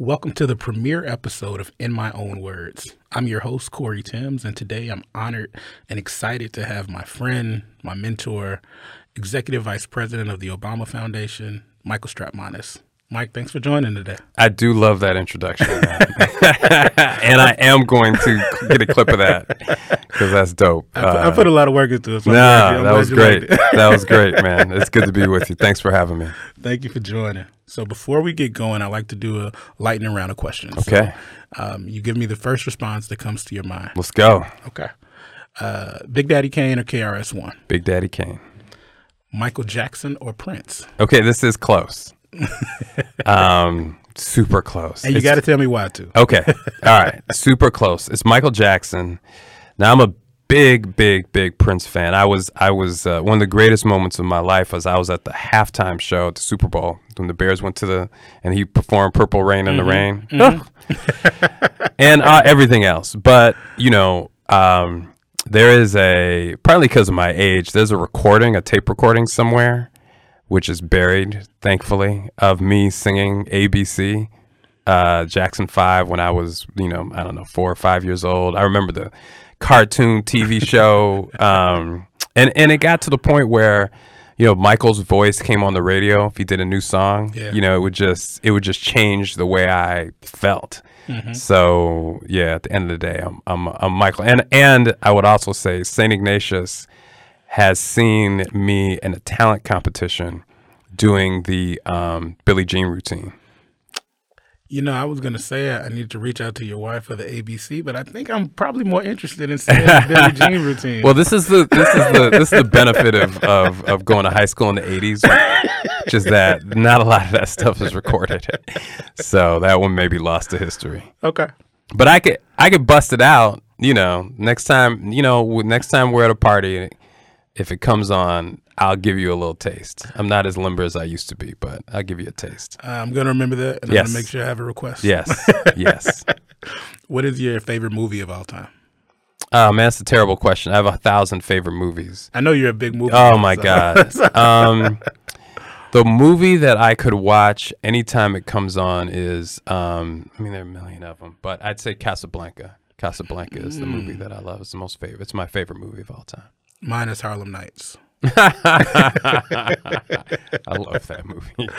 Welcome to the premiere episode of In My Own Words. I'm your host, Corey Thames, and today I'm honored and excited to have my friend, my mentor, Executive Vice President of the Obama Foundation, Michael Strautmanis. Mike, thanks for joining today. I do love that introduction, man. And I am going to get a clip of that because that's dope. I put a lot of work into it. So that was great. That was great, man. It's good to be with you. Thanks for having me. Thank you for joining. So before we get going, I like to do a lightning round of questions. Okay. So, you give me the first response that comes to your mind. Let's go. Okay. Big Daddy Kane or KRS-One? Big Daddy Kane. Michael Jackson or Prince? Okay, this is close. Super close. And you got to tell me why too. Okay. All right. Super close. It's Michael Jackson. Now I'm a big Prince fan. I was one of the greatest moments of my life was I was at the halftime show at the Super Bowl when the Bears went to and he performed Purple Rain in the Rain. Mm-hmm. And everything else. But, you know, there is probably because of my age, there's a tape recording somewhere, which is buried, thankfully, of me singing ABC, Jackson 5 when I was, 4 or 5 years old. I remember the cartoon TV show. And it got to the point where, Michael's voice came on the radio. If he did a new song, it would just change the way I felt. Mm-hmm. So yeah, at the end of the day, I'm Michael. And I would also say St. Ignatius has seen me in a talent competition doing the Billie Jean routine. I was going to say I need to reach out to your wife for the ABC, but I think I'm probably more interested in seeing the Billie Jean routine. Well, this is the benefit of going to high school in the 80s, just that not a lot of that stuff is recorded. So that one may be lost to history. Okay. But I could bust it out, next time we're at a party, if it comes on, I'll give you a little taste. I'm not as limber as I used to be, but I'll give you a taste. I'm going to remember that, and I'm going to make sure I have a request. Yes, yes. What is your favorite movie of all time? Oh, man, that's a terrible question. I have 1,000 favorite movies. I know you're a big movie fan. Oh, my God. The movie that I could watch anytime it comes on is, there are a million of them, but I'd say Casablanca. Casablanca is the movie that I love. It's the most favorite. It's my favorite movie of all time. Mine is Harlem Nights. I love that movie.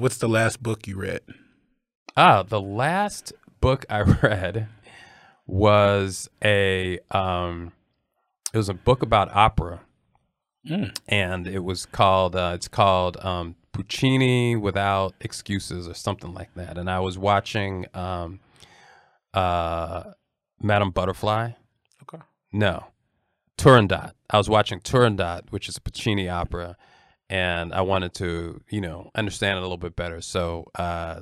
What's the last book you read? The last book I read was a book about opera. Mm. And it was called Puccini Without Excuses or something like that. And I was watching Madame Butterfly. Okay. No. Turandot. I was watching Turandot, which is a Puccini opera, and I wanted to, understand it a little bit better. So I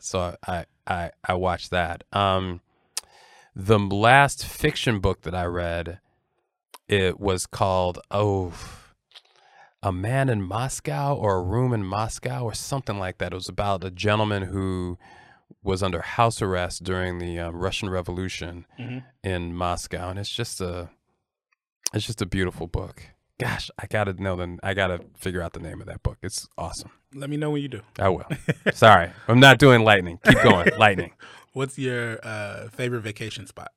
watched that. The last fiction book that I read, it was called A Man in Moscow or A Room in Moscow or something like that. It was about a gentleman who was under house arrest during the Russian Revolution in Moscow, and it's just a beautiful book. Gosh, I gotta figure out the name of that book. It's awesome. Let me know when you do. I will. Sorry, I'm not doing lightning. Keep going, lightning. What's your favorite vacation spot?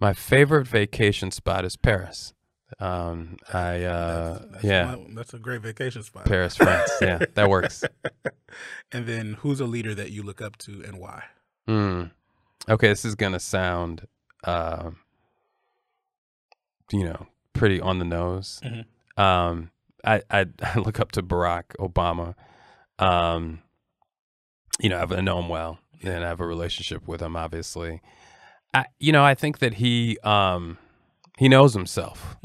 My favorite vacation spot is Paris. That's a great vacation spot. Paris, France. Yeah, that works. And then, who's a leader that you look up to, and why? Okay, this is gonna sound. Pretty on the nose. Mm-hmm. I look up to Barack Obama. I know him well, and I have a relationship with him, obviously. I think that he knows himself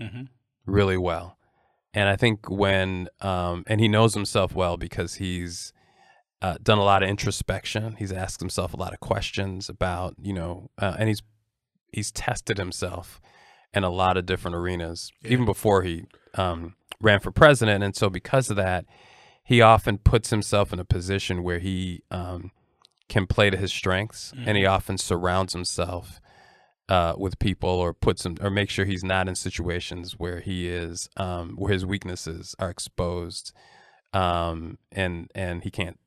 really well. And I think when, and he knows himself well because he's done a lot of introspection. He's asked himself a lot of questions about, and he's tested himself in a lot of different arenas, even before he ran for president. And so because of that, he often puts himself in a position where he can play to his strengths, and he often surrounds himself with people or makes sure he's not in situations where he is, where his weaknesses are exposed, and he can't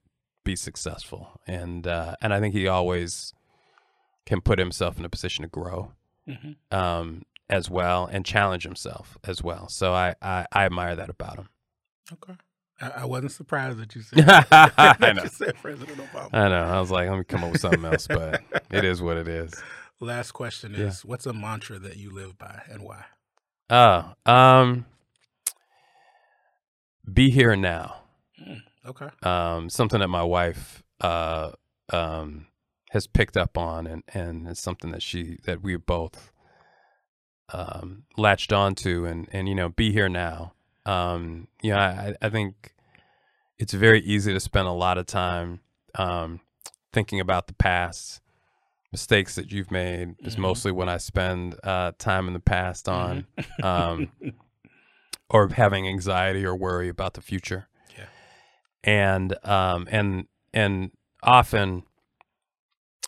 be successful. And I think he always can put himself in a position to grow, mm-hmm. As well, and challenge himself as well. So I admire that about him. Okay. I wasn't surprised that you said that you said President Obama. I know. I was like, let me come up with something else, but it is what it is. Last question is, what's a mantra that you live by and why? Be here now. Okay. Something that my wife has picked up on, and it's something that we both latched onto, and you know, be here now. I think it's very easy to spend a lot of time thinking about the past, mistakes that you've made. Mm-hmm. Is mostly what I spend time in the past on, mm-hmm. Or having anxiety or worry about the future. Yeah. And often,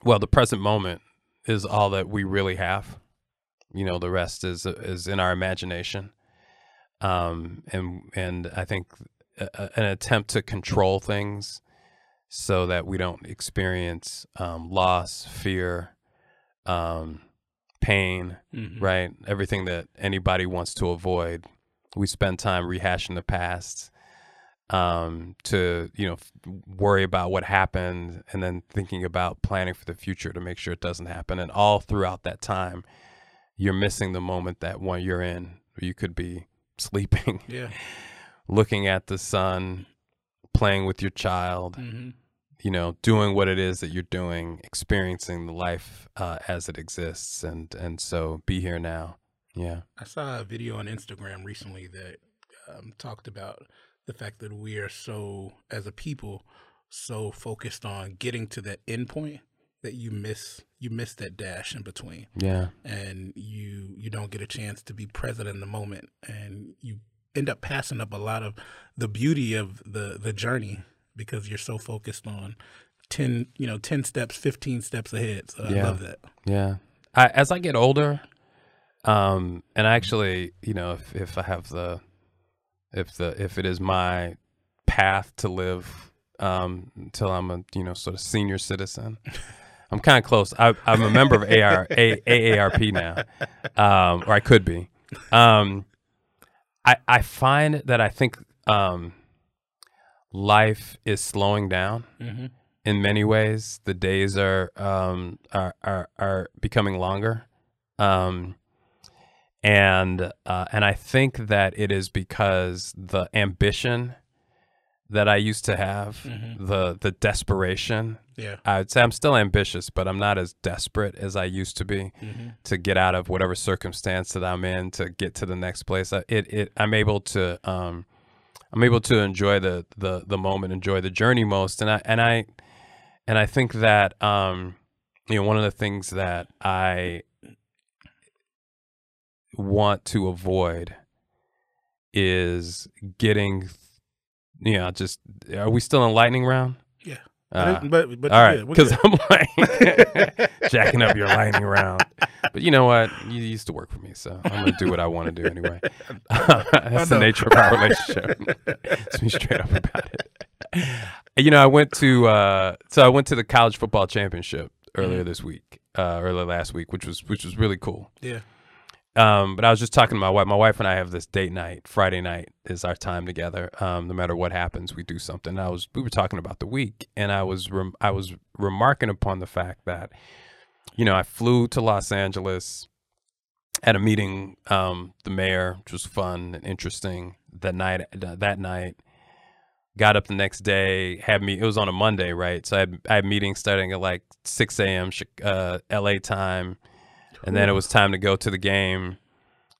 well, the present moment is all that we really have. You know, the rest is in our imagination. And I think an attempt to control things so that we don't experience loss, fear, pain, mm-hmm. right? Everything that anybody wants to avoid. We spend time rehashing the past, to, you know, worry about what happened, and then thinking about planning for the future to make sure it doesn't happen. And all throughout that time, you're missing the moment that one you're in. You could be sleeping, looking at the sun, playing with your child, mm-hmm. you know, doing what it is that you're doing, experiencing the life as it exists. And so be here now. Yeah. I saw a video on Instagram recently that talked about the fact that we are so, as a people, so focused on getting to that end point that you miss that dash in between. Yeah. And you don't get a chance to be present in the moment, and you end up passing up a lot of the beauty of the journey because you're so focused on 10 steps, 15 steps ahead. So I love that. Yeah. As I get older, and I actually, you know, if it is my path to live until I'm a, you know, sort of senior citizen, I'm kind of close. I'm a member of AARP now, or I could be. I find that I think life is slowing down, mm-hmm. in many ways. The days are becoming longer, and I think that it is because the ambition that I used to have, mm-hmm. the desperation. Yeah. I'd say I'm still ambitious, but I'm not as desperate as I used to be, mm-hmm. to get out of whatever circumstance that I'm in to get to the next place. I'm able to enjoy the moment, enjoy the journey most. And I think that, you know, one of the things that I want to avoid is getting, you know, just, are we still in lightning round? Yeah. But all right, because I'm like jacking up your lightning round. But you know what? You used to work for me, so I'm going to do what I want to do anyway. That's the nature of our relationship. Let's be straight up about it. You know, I went to the college football championship earlier, mm-hmm. last week, which was really cool. Yeah. But I was just talking to my wife. My wife and I have this date night. Friday night is our time together. No matter what happens, we do something. We were talking about the week, and I was remarking upon the fact that, you know, I flew to Los Angeles, had a meeting, the mayor, which was fun and interesting that night, got up the next day, it was on a Monday, right? So I had meetings starting at like 6 a.m. LA time. And then it was time to go to the game.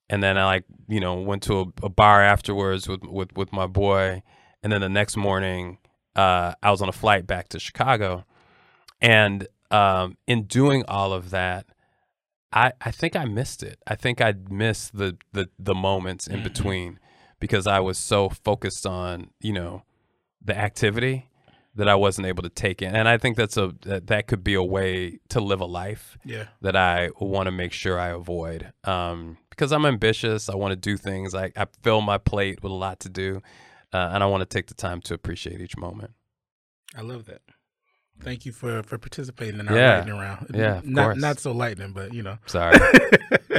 And then I, like, you know, went to a bar afterwards with my boy. And then the next morning, I was on a flight back to Chicago. And in doing all of that, I think I missed it. I think I missed the moments in between because I was so focused on, you know, the activity that I wasn't able to take in. And I think that could be a way to live a life, that I want to make sure I avoid, because I'm ambitious. I want to do things. I fill my plate with a lot to do, and I want to take the time to appreciate each moment. I love that. Thank you for participating in our lightning round. Yeah, of course. Not so lightning, but you know. Sorry.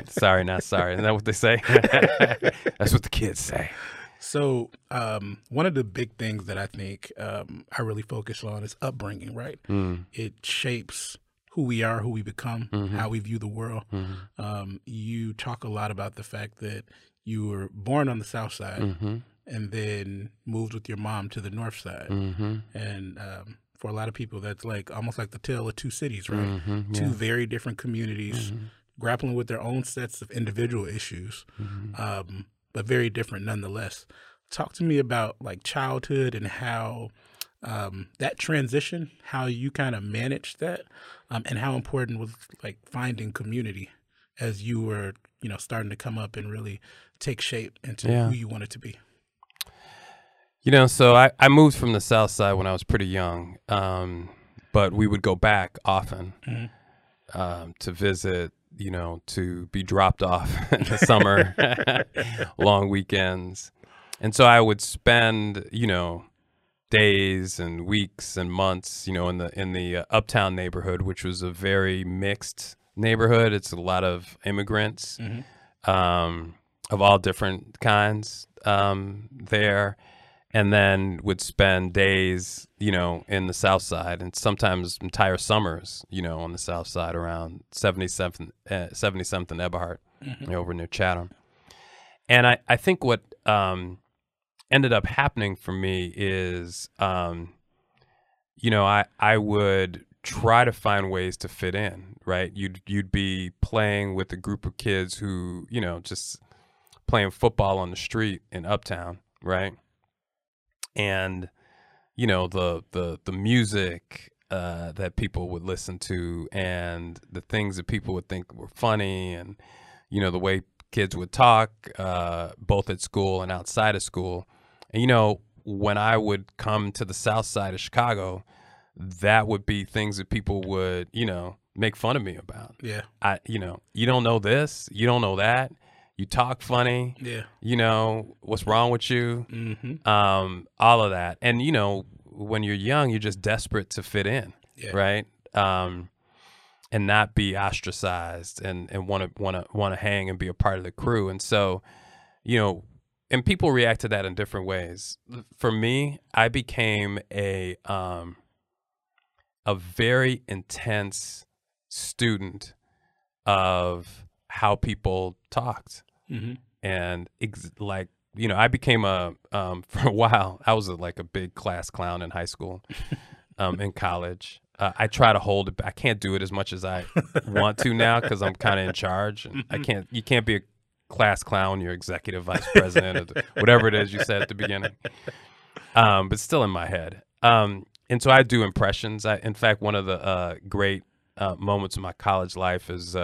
Sorry, not sorry. Isn't that what they say? That's what the kids say. So one of the big things that I think I really focus on is upbringing, right? Mm. It shapes who we are, who we become, mm-hmm. how we view the world. Mm-hmm. You talk a lot about the fact that you were born on the South Side mm-hmm. and then moved with your mom to the North Side. Mm-hmm. And for a lot of people, that's like almost like the tale of two cities, right? Mm-hmm, yeah. Two very different communities mm-hmm. grappling with their own sets of individual issues. Mm-hmm. But very different nonetheless. Talk to me about like childhood and how that transition, how you kind of managed that, and how important was like finding community as you were, you know, starting to come up and really take shape into who you wanted to be. You know, so I moved from the South Side when I was pretty young, but we would go back often mm-hmm. To visit, you know, to be dropped off in the summer, long weekends. And so I would spend, you know, days and weeks and months, you know, in the uptown neighborhood, which was a very mixed neighborhood. It's a lot of immigrants mm-hmm. Of all different kinds there. And then would spend days, you know, in the South Side, and sometimes entire summers, you know, on the South Side around 77th and Eberhardt, mm-hmm. you know, over near Chatham. And I think what ended up happening for me is, you know, I would try to find ways to fit in, right? You'd be playing with a group of kids who, you know, just playing football on the street in Uptown, right? And, you know, the music that people would listen to and the things that people would think were funny and, you know, the way kids would talk both at school and outside of school. And, you know, when I would come to the South Side of Chicago, that would be things that people would, you know, make fun of me about. Yeah. You know, you don't know this, you don't know that. You talk funny, yeah. You know, what's wrong with you? Mm-hmm. All of that. And, you know, when you're young, you're just desperate to fit in, right? And not be ostracized and want to hang and be a part of the crew. And so, you know, and people react to that in different ways. For me, I became a very intense student of how people talked. Mm-hmm. And like, you know, I became for a while, I was like a big class clown in high school, in college. I try to hold it back. I can't do it as much as I want to now because I'm kind of in charge. And mm-hmm. You can't be a class clown, you're executive vice president, or whatever it is you said at the beginning. But still in my head. And so I do impressions. In fact, one of the great moments of my college life is,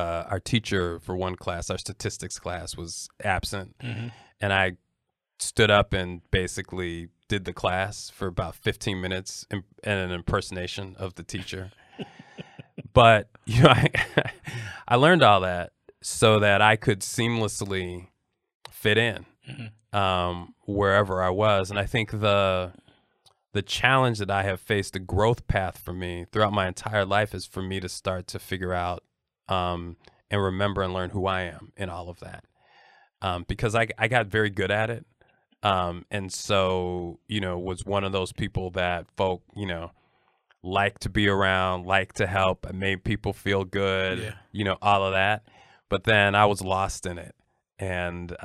our teacher for one class, our statistics class, was absent. Mm-hmm. And I stood up and basically did the class for about 15 minutes and an impersonation of the teacher. But, you know, I learned all that so that I could seamlessly fit in mm-hmm. Wherever I was. And I think the challenge that I have faced, the growth path for me throughout my entire life, is for me to start to figure out and remember and learn who I am in all of that. Because I got very good at it. And so, you know, was one of those people that folk, you know, like to be around, like to help, and made people feel good, you know, all of that. But then I was lost in it. And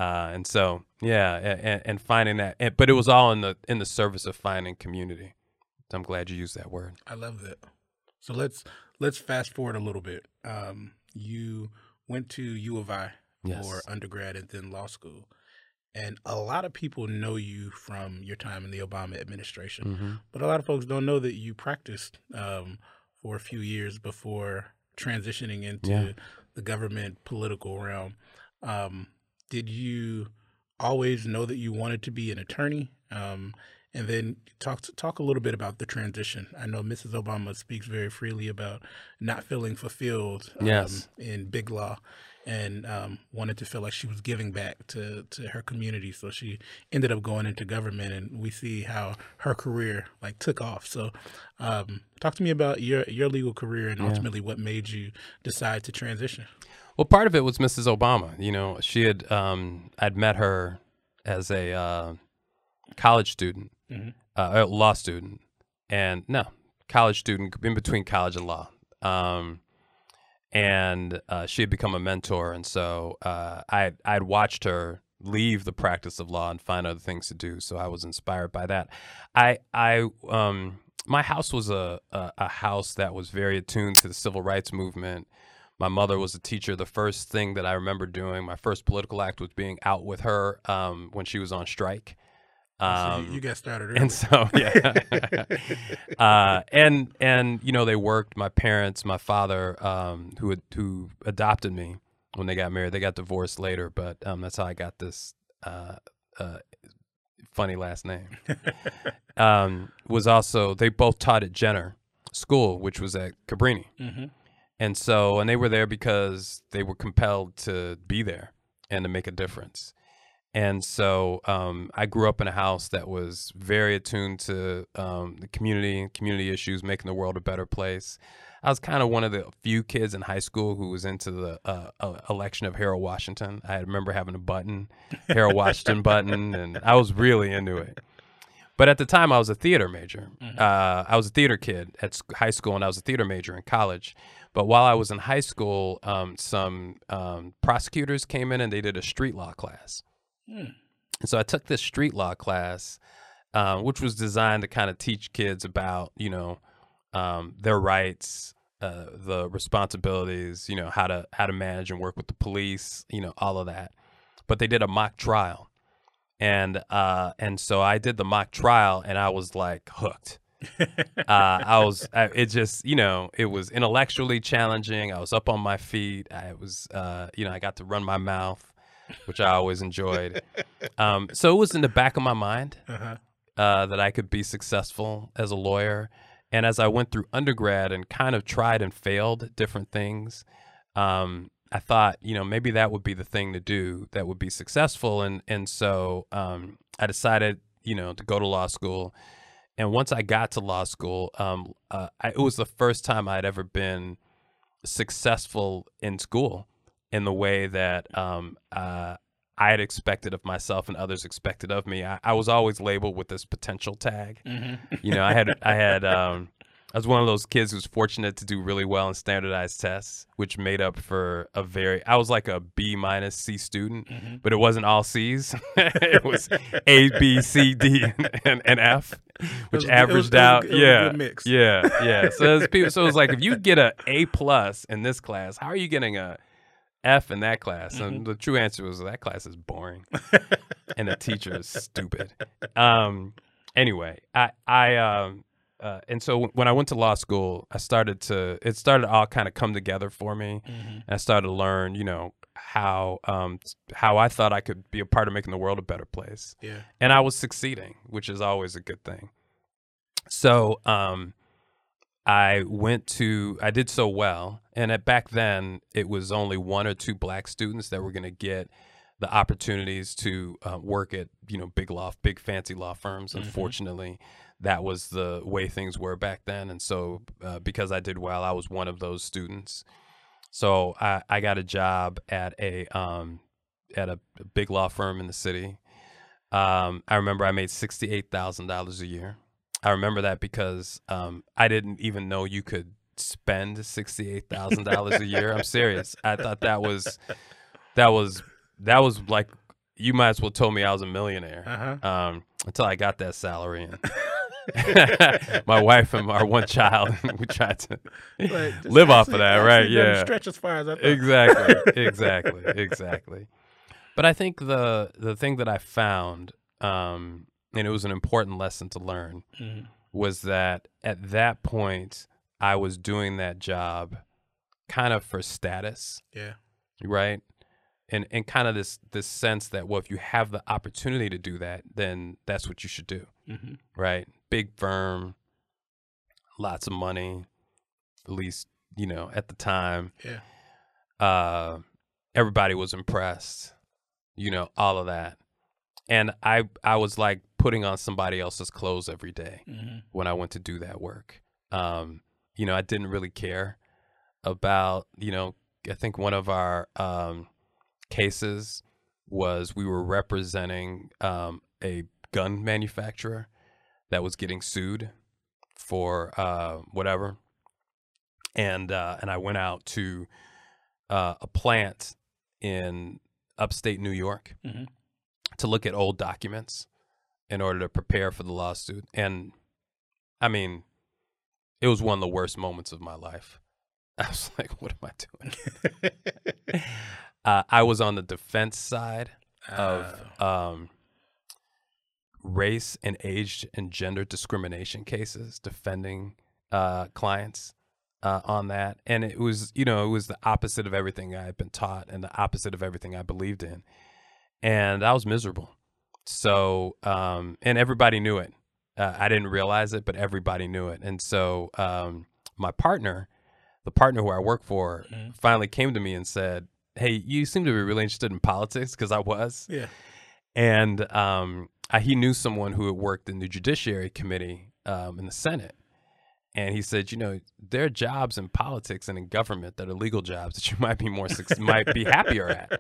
so, yeah, and finding that, but it was all in the service of finding community. So I'm glad you used that word. I love that. So let's fast forward a little bit. You went to U of I for undergrad and then law school. And a lot of people know you from your time in the Obama administration. Mm-hmm. But a lot of folks don't know that you practiced for a few years before transitioning into the government political realm. Did you always know that you wanted to be an attorney? And then talk a little bit about the transition. I know Mrs. Obama speaks very freely about not feeling fulfilled in big law. and wanted to feel like she was giving back to her community. So she ended up going into government, and we see how her career like took off. So talk to me about your legal career and ultimately what made you decide to transition. Well, part of it was Mrs. Obama. You know, she had I'd met her as a college student, law student, and college student in between college and law. And she had become a mentor. And so I'd watched her leave the practice of law and find other things to do. So I was inspired by that. I my house was a house that was very attuned to the civil rights movement. My mother was a teacher. The first thing that I remember doing, my first political act, was being out with her when she was on strike. So you got started early. And so, and you know, they worked. My parents, my father, who adopted me when they got married. They got divorced later, but that's how I got this funny last name. Was also, they both taught at Jenner School, which was at Cabrini, and so, and they were there because they were compelled to be there and to make a difference. And so I grew up in a house that was very attuned to the community issues, making the world a better place. I was kind of one of the few kids in high school who was into the election of Harold Washington. I remember having a button, Harold Washington button, and I was really into it. But at the time, I was a theater major. I was a theater kid at high school, and I was a theater major in college. But while I was in high school, some prosecutors came in, and they did a street law class. And so I took this street law class, which was designed to kind of teach kids about, you know, their rights, the responsibilities, you know, how to manage and work with the police, you know, all of that. But they did a mock trial. And so I did the mock trial, and I was like hooked. It was intellectually challenging. I was up on my feet. I got to run my mouth, which I always enjoyed. So it was in the back of my mind that I could be successful as a lawyer. And as I went through undergrad and kind of tried and failed at different things, I thought, you know, maybe that would be the thing to do that would be successful. And so I decided, you know, to go to law school. And once I got to law school, it was the first time I'd ever been successful in school, in the way that I had expected of myself and others expected of me. I was always labeled with this potential tag. You know, I was one of those kids who was fortunate to do really well in standardized tests, which made up for I was like a B-C student, but it wasn't all C's. It was A, B, C, D, and F, which averaged out. It was a good mix. So it was like, if you get a A+ in this class, how are you getting a F in that class? And the true answer was, that class is boring and the teacher is stupid. And so when I went to law school, it started all kind of come together for me. And I started to learn, you know, how I thought I could be a part of making the world a better place. And I was succeeding, which is always a good thing. So, I did so well. And back then, it was only one or two black students that were going to get the opportunities to work at, you know, big fancy law firms. Unfortunately, that was the way things were back then. And so because I did well, I was one of those students. So I got a job at a big law firm in the city. I remember I made $68,000 a year. I remember that because I didn't even know you could spend $68,000 a year. I'm serious. I thought that was like, you might as well told me I was a millionaire until I got that salary in. My wife and our one child, we tried to live off of that, right? Yeah, stretch as far as I thought. Exactly. But I think the thing that I found, and it was an important lesson to learn, was that at that point, I was doing that job kind of for status. Yeah. Right? And kind of this sense that, well, if you have the opportunity to do that, then that's what you should do. Right? Big firm, lots of money, at least, you know, at the time. Yeah. everybody was impressed, you know, all of that. And I was like putting on somebody else's clothes every day mm-hmm. when I went to do that work. You know, I didn't really care about, you know, I think one of our cases was we were representing a gun manufacturer that was getting sued for whatever. And I went out to a plant in upstate New York mm-hmm. to look at old documents in order to prepare for the lawsuit. And I mean, it was one of the worst moments of my life. I was like, what am I doing? I was on the defense side of race and age and gender discrimination cases, defending clients on that. And it was, you know, it was the opposite of everything I had been taught and the opposite of everything I believed in. And I was miserable. So, and everybody knew it. I didn't realize it, but everybody knew it. And so my partner, the partner who I work for, mm-hmm. finally came to me and said, hey, you seem to be really interested in politics, because I was. Yeah. And he knew someone who had worked in the Judiciary Committee in the Senate. And he said, you know, there are jobs in politics and in government that are legal jobs that you might be more might be happier at.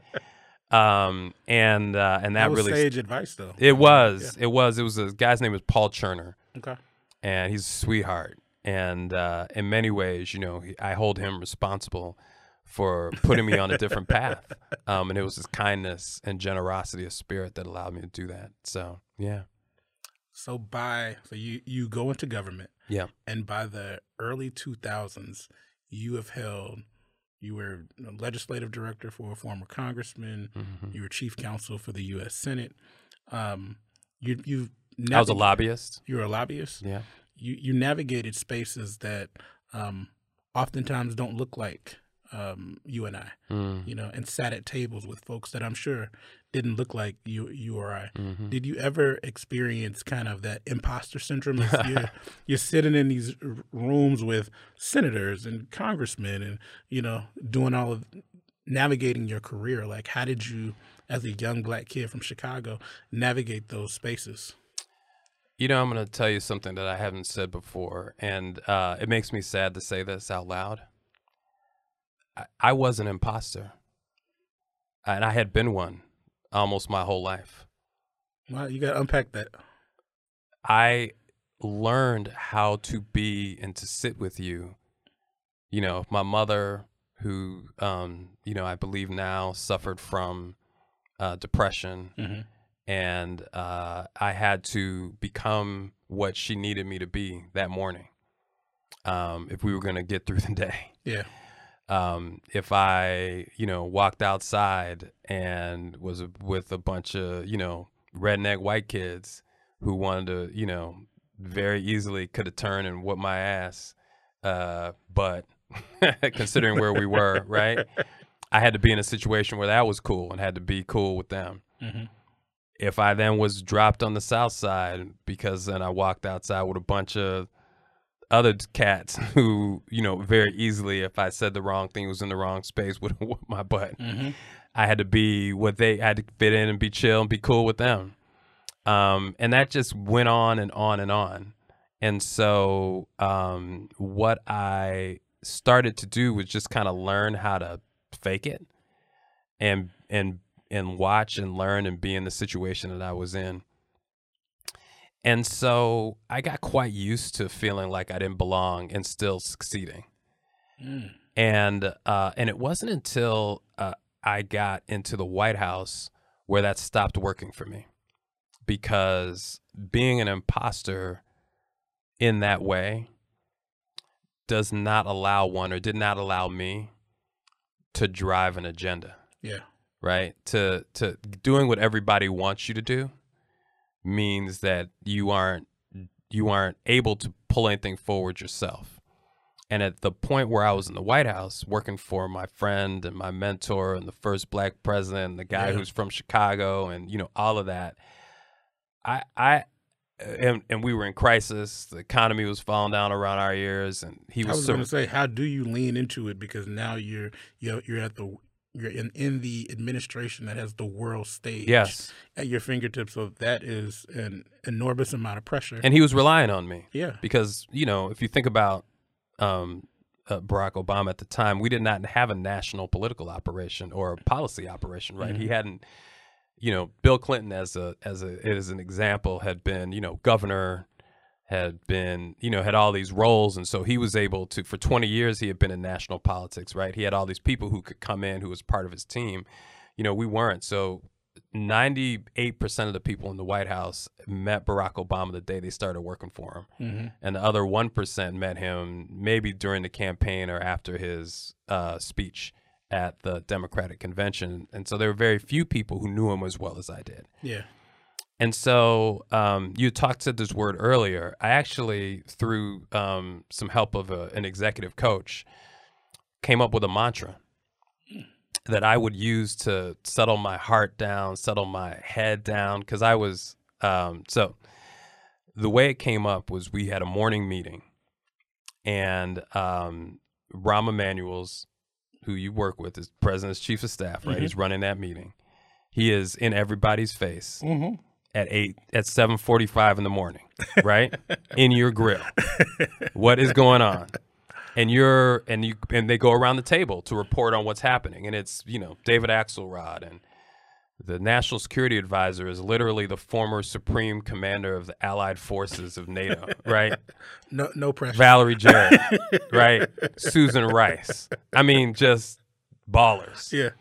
And that really sage advice, though. It was, yeah. it was a guy's name was Paul Churner. Okay. And he's a sweetheart. And, in many ways, you know, I hold him responsible for putting me on a different path. And it was his kindness and generosity of spirit that allowed me to do that. So, yeah. So you go into government. Yeah. And by the early 2000s, you were a legislative director for a former congressman. Mm-hmm. You were chief counsel for the U.S. Senate. I was a lobbyist. You were a lobbyist? Yeah. You navigated spaces that oftentimes don't look like you and I, you know, and sat at tables with folks that I'm sure didn't look like you or I. Mm-hmm. Did you ever experience kind of that imposter syndrome? You're sitting in these rooms with senators and congressmen and, you know, doing all of navigating your career. Like, how did you, as a young black kid from Chicago, navigate those spaces? You know, I'm going to tell you something that I haven't said before, and it makes me sad to say this out loud. I was an imposter, and I had been one almost my whole life. Wow, you got to unpack that. I learned how to be and to sit with you. You know, my mother, who, you know, I believe now suffered from depression, mm-hmm. and I had to become what she needed me to be that morning if we were going to get through the day. Yeah. If I, you know, walked outside and was with a bunch of, you know, redneck white kids who wanted to, you know, very easily could have turned and whooped my ass. But considering where we were, right, I had to be in a situation where that was cool and had to be cool with them. Mm-hmm. If I then was dropped on the South Side because then I walked outside with a bunch of other cats who, you know, very easily, if I said the wrong thing, was in the wrong space, would whoop my butt. Mm-hmm. I had to be what they had to fit in and be chill and be cool with them. And that just went on and on and on. And so what I started to do was just kind of learn how to fake it and watch and learn and be in the situation that I was in. And so I got quite used to feeling like I didn't belong and still succeeding. Mm. And it wasn't until I got into the White House where that stopped working for me, because being an imposter in that way does not allow one, or did not allow me, to drive an agenda. Yeah. Right? To doing what everybody wants you to do means that you aren't able to pull anything forward yourself. And at the point where I was in the White House working for my friend and my mentor and the first black president and the guy yeah. who's from Chicago and, you know, all of that, I we were in crisis. The economy was falling down around our ears, and I was going to say, how do you lean into it? Because now you're at the you're in the administration that has the world stage at your fingertips. So that is an enormous amount of pressure. And he was relying on me. Yeah. Because, you know, if you think about Barack Obama at the time, we did not have a national political operation or a policy operation, right? Mm-hmm. He hadn't, you know, Bill Clinton as an example had been, you know, governor, had been, you know, had all these roles. And so he was able to, for 20 years, he had been in national politics, right? He had all these people who could come in, who was part of his team. You know, we weren't. So 98% of the people in the White House met Barack Obama the day they started working for him. Mm-hmm. And the other 1% met him maybe during the campaign or after his speech at the Democratic Convention. And so there were very few people who knew him as well as I did. Yeah. And so you talked to this word earlier. I actually, through some help of an executive coach, came up with a mantra that I would use to settle my heart down, settle my head down, because I was, so the way it came up was we had a morning meeting, and Rahm Emanuel's, who you work with, is president's chief of staff, right? Mm-hmm. He's running that meeting. He is in everybody's face. Mm-hmm. At 7:45 in the morning, right? In your grill. What is going on? And they go around the table to report on what's happening. And it's, you know, David Axelrod, and the National Security Advisor is literally the former Supreme Commander of the Allied Forces of NATO, right? No pressure. Valerie Jarrett, right? Susan Rice. I mean, just ballers. Yeah.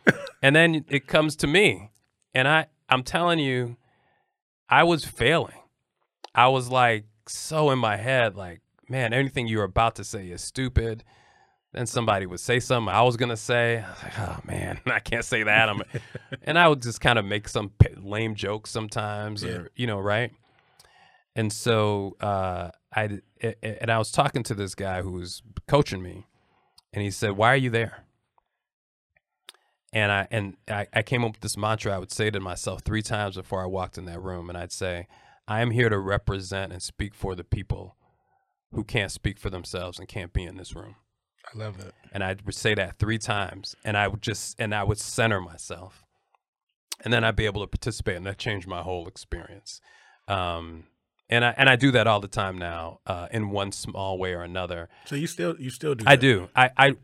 And then it comes to me, and I'm telling you, I was failing. I was like, so in my head, like, man, anything you're about to say is stupid. Then somebody would say something I was going to say. I was like, oh man, I can't say that. And I would just kind of make some lame jokes sometimes, or, you know, right? And so I was talking to this guy who was coaching me, and he said, why are you there? And I came up with this mantra I would say to myself 3 times before I walked in that room, and I'd say, I am here to represent and speak for the people who can't speak for themselves and can't be in this room. I love that. And I would say that 3 times, and I would center myself, and then I'd be able to participate, and that changed my whole experience. And I do that all the time now, in one small way or another. So you still do that? I do. I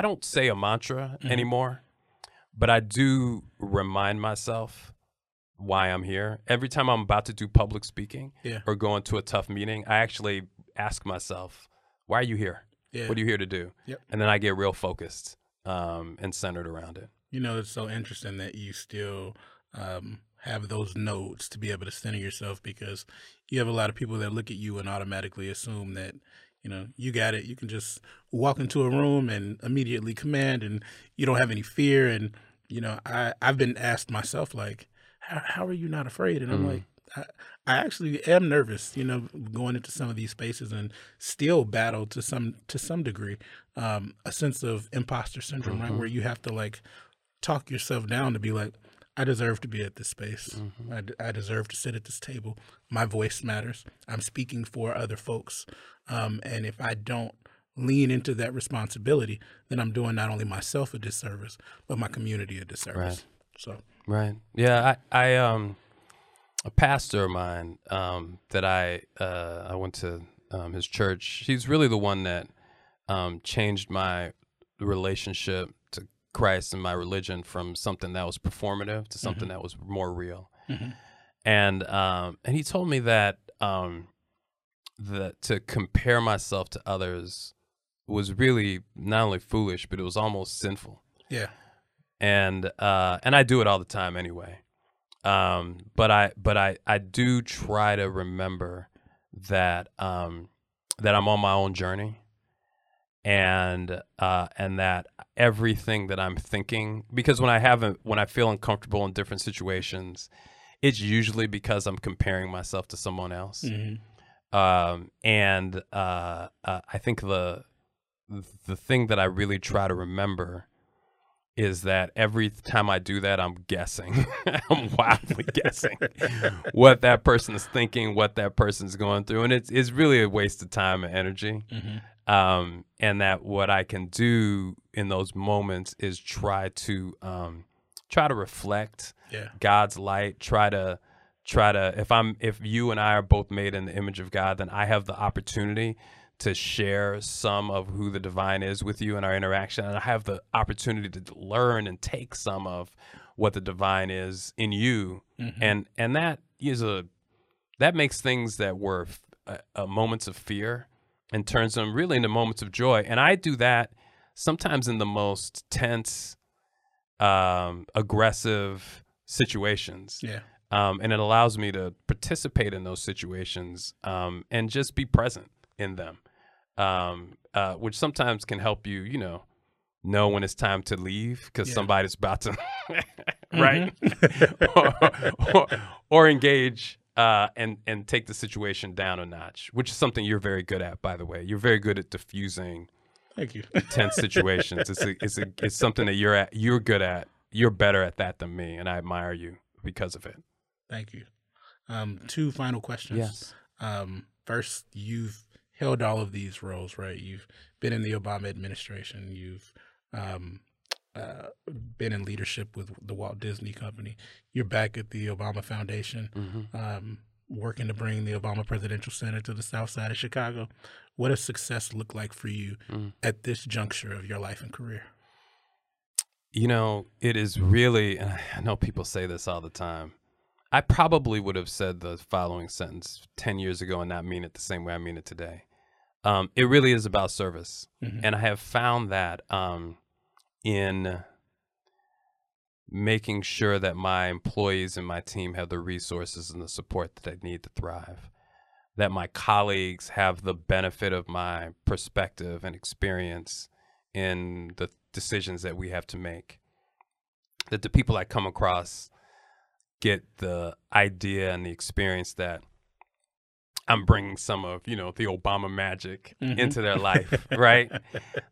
don't say a mantra anymore. But I do remind myself why I'm here. Every time I'm about to do public speaking or go into a tough meeting, I actually ask myself, why are you here? Yeah. What are you here to do? Yep. And then I get real focused and centered around it. You know, it's so interesting that you still have those nodes to be able to center yourself, because you have a lot of people that look at you and automatically assume that, you know, you got it. You can just walk into a room and immediately command, and you don't have any fear. And you know, I've been asked myself, like, how are you not afraid? And I'm like, I actually am nervous, you know, going into some of these spaces, and still battle to some degree, a sense of imposter syndrome, right? Where you have to like talk yourself down to be like, I deserve to be at this space. Mm-hmm. I deserve to sit at this table. My voice matters. I'm speaking for other folks. And if I don't lean into that responsibility, then I'm doing not only myself a disservice, but my community a disservice. Right. So. Right. Yeah. A pastor of mine, that I went to, his church. He's really the one that, changed my relationship to Christ and my religion from something that was performative to something that was more real. Mm-hmm. And he told me that, to compare myself to others was really not only foolish, but it was almost sinful. Yeah. And I do it all the time anyway. But I do try to remember that, that I'm on my own journey, and that everything that I'm thinking, because when I feel uncomfortable in different situations, it's usually because I'm comparing myself to someone else. Mm-hmm. I think the thing that I really try to remember is that every time I do that, I'm guessing. I'm wildly guessing what that person is thinking, what that person's going through. And it's really a waste of time and energy. Mm-hmm. And that what I can do in those moments is try to reflect God's light, try to if you and I are both made in the image of God, then I have the opportunity to share some of who the divine is with you in our interaction, and I have the opportunity to learn and take some of what the divine is in you. Mm-hmm. And that makes things that were moments of fear and turns them really into moments of joy. And I do that sometimes in the most tense, aggressive situations. Yeah. And it allows me to participate in those situations, and just be present in them, which sometimes can help you, know when it's time to leave because somebody's about to, right? Mm-hmm. or engage and take the situation down a notch, which is something you're very good at, by the way. You're very good at diffusing tense situations. It's something that you're good at. You're better at that than me, and I admire you because of it. Thank you. Two final questions. Yes. First, you've held all of these roles, right? You've been in the Obama administration. You've been in leadership with the Walt Disney Company. You're back at the Obama Foundation, mm-hmm. Working to bring the Obama Presidential Center to the South Side of Chicago. What does success look like for you at this juncture of your life and career? It is really, and I know people say this all the time, I probably would have said the following sentence 10 years ago and not mean it the same way I mean it today. It really is about service. Mm-hmm. And I have found that in making sure that my employees and my team have the resources and the support that they need to thrive, that my colleagues have the benefit of my perspective and experience in the decisions that we have to make, that the people I come across get the idea and the experience that I'm bringing some of, the Obama magic mm-hmm. into their life, right?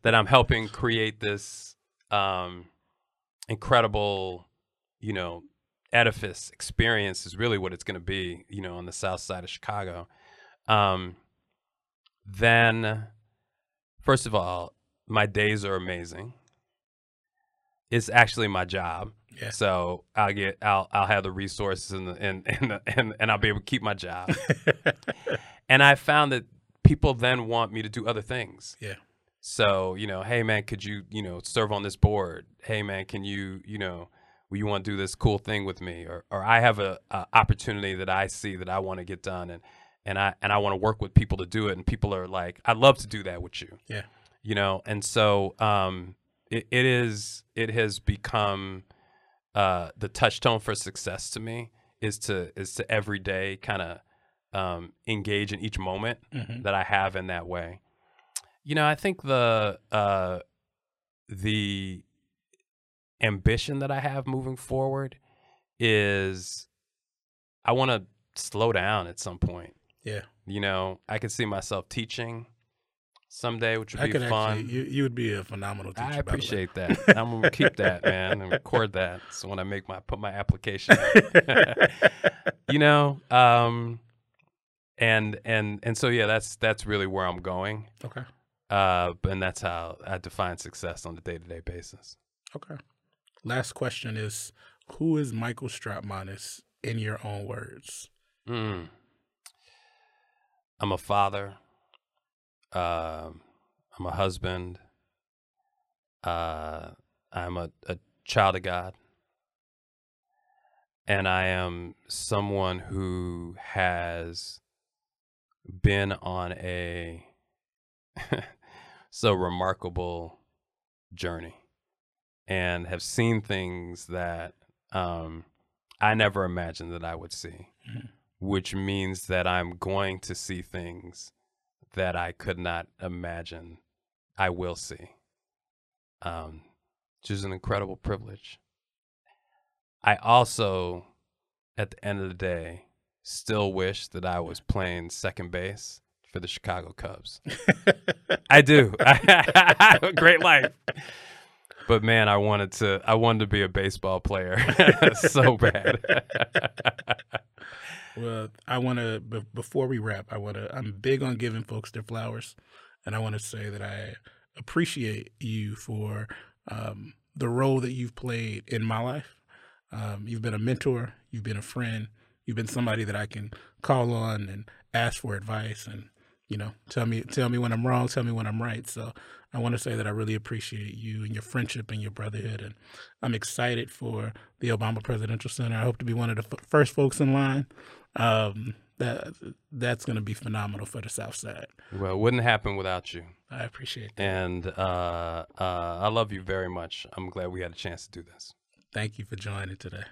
That I'm helping create this incredible, edifice experience is really what it's going to be, on the South Side of Chicago. Then, first of all, my days are amazing. It's actually my job. Yeah. So I'll have the resources and I'll be able to keep my job. And I found that people then want me to do other things. Yeah. So, hey man, could you, serve on this board? Hey man, can you, will you want to do this cool thing with me? Or I have a opportunity that I see that I want to get done and I want to work with people to do it. And people are like, I'd love to do that with you. Yeah. And so, it has become, the touchstone for success to me is to every day kind of engage in each moment mm-hmm. that I have in that way. I think the ambition that I have moving forward is I want to slow down at some point. Yeah. I could see myself teaching someday, which would be fun. Actually, you would be a phenomenal teacher. I appreciate that. I'm going to keep that, man, and record that. So when I put my application, and so, yeah, that's really where I'm going. Okay. And that's how I define success on a day-to-day basis. Okay. Last question is, who is Michael Strautmanis in your own words? I'm a father. I'm a husband. I'm a child of God. And I am someone who has been on a so remarkable journey and have seen things that I never imagined that I would see, mm-hmm. which means that I'm going to see things that I could not imagine I will see, which is an incredible privilege. I also, at the end of the day, still wish that I was playing second base for the Chicago Cubs. I do. I have a great life. But man, I wanted to be a baseball player so bad. Well, before we wrap, I'm big on giving folks their flowers. And I want to say that I appreciate you for the role that you've played in my life. You've been a mentor. You've been a friend. You've been somebody that I can call on and ask for advice and, you know, tell me when I'm wrong, tell me when I'm right. So I want to say that I really appreciate you and your friendship and your brotherhood. And I'm excited for the Obama Presidential Center. I hope to be one of the first folks in line. That's going to be phenomenal for the South Side. Well, it wouldn't happen without you. I appreciate that. And I love you very much. I'm glad we had a chance to do this. Thank you for joining today.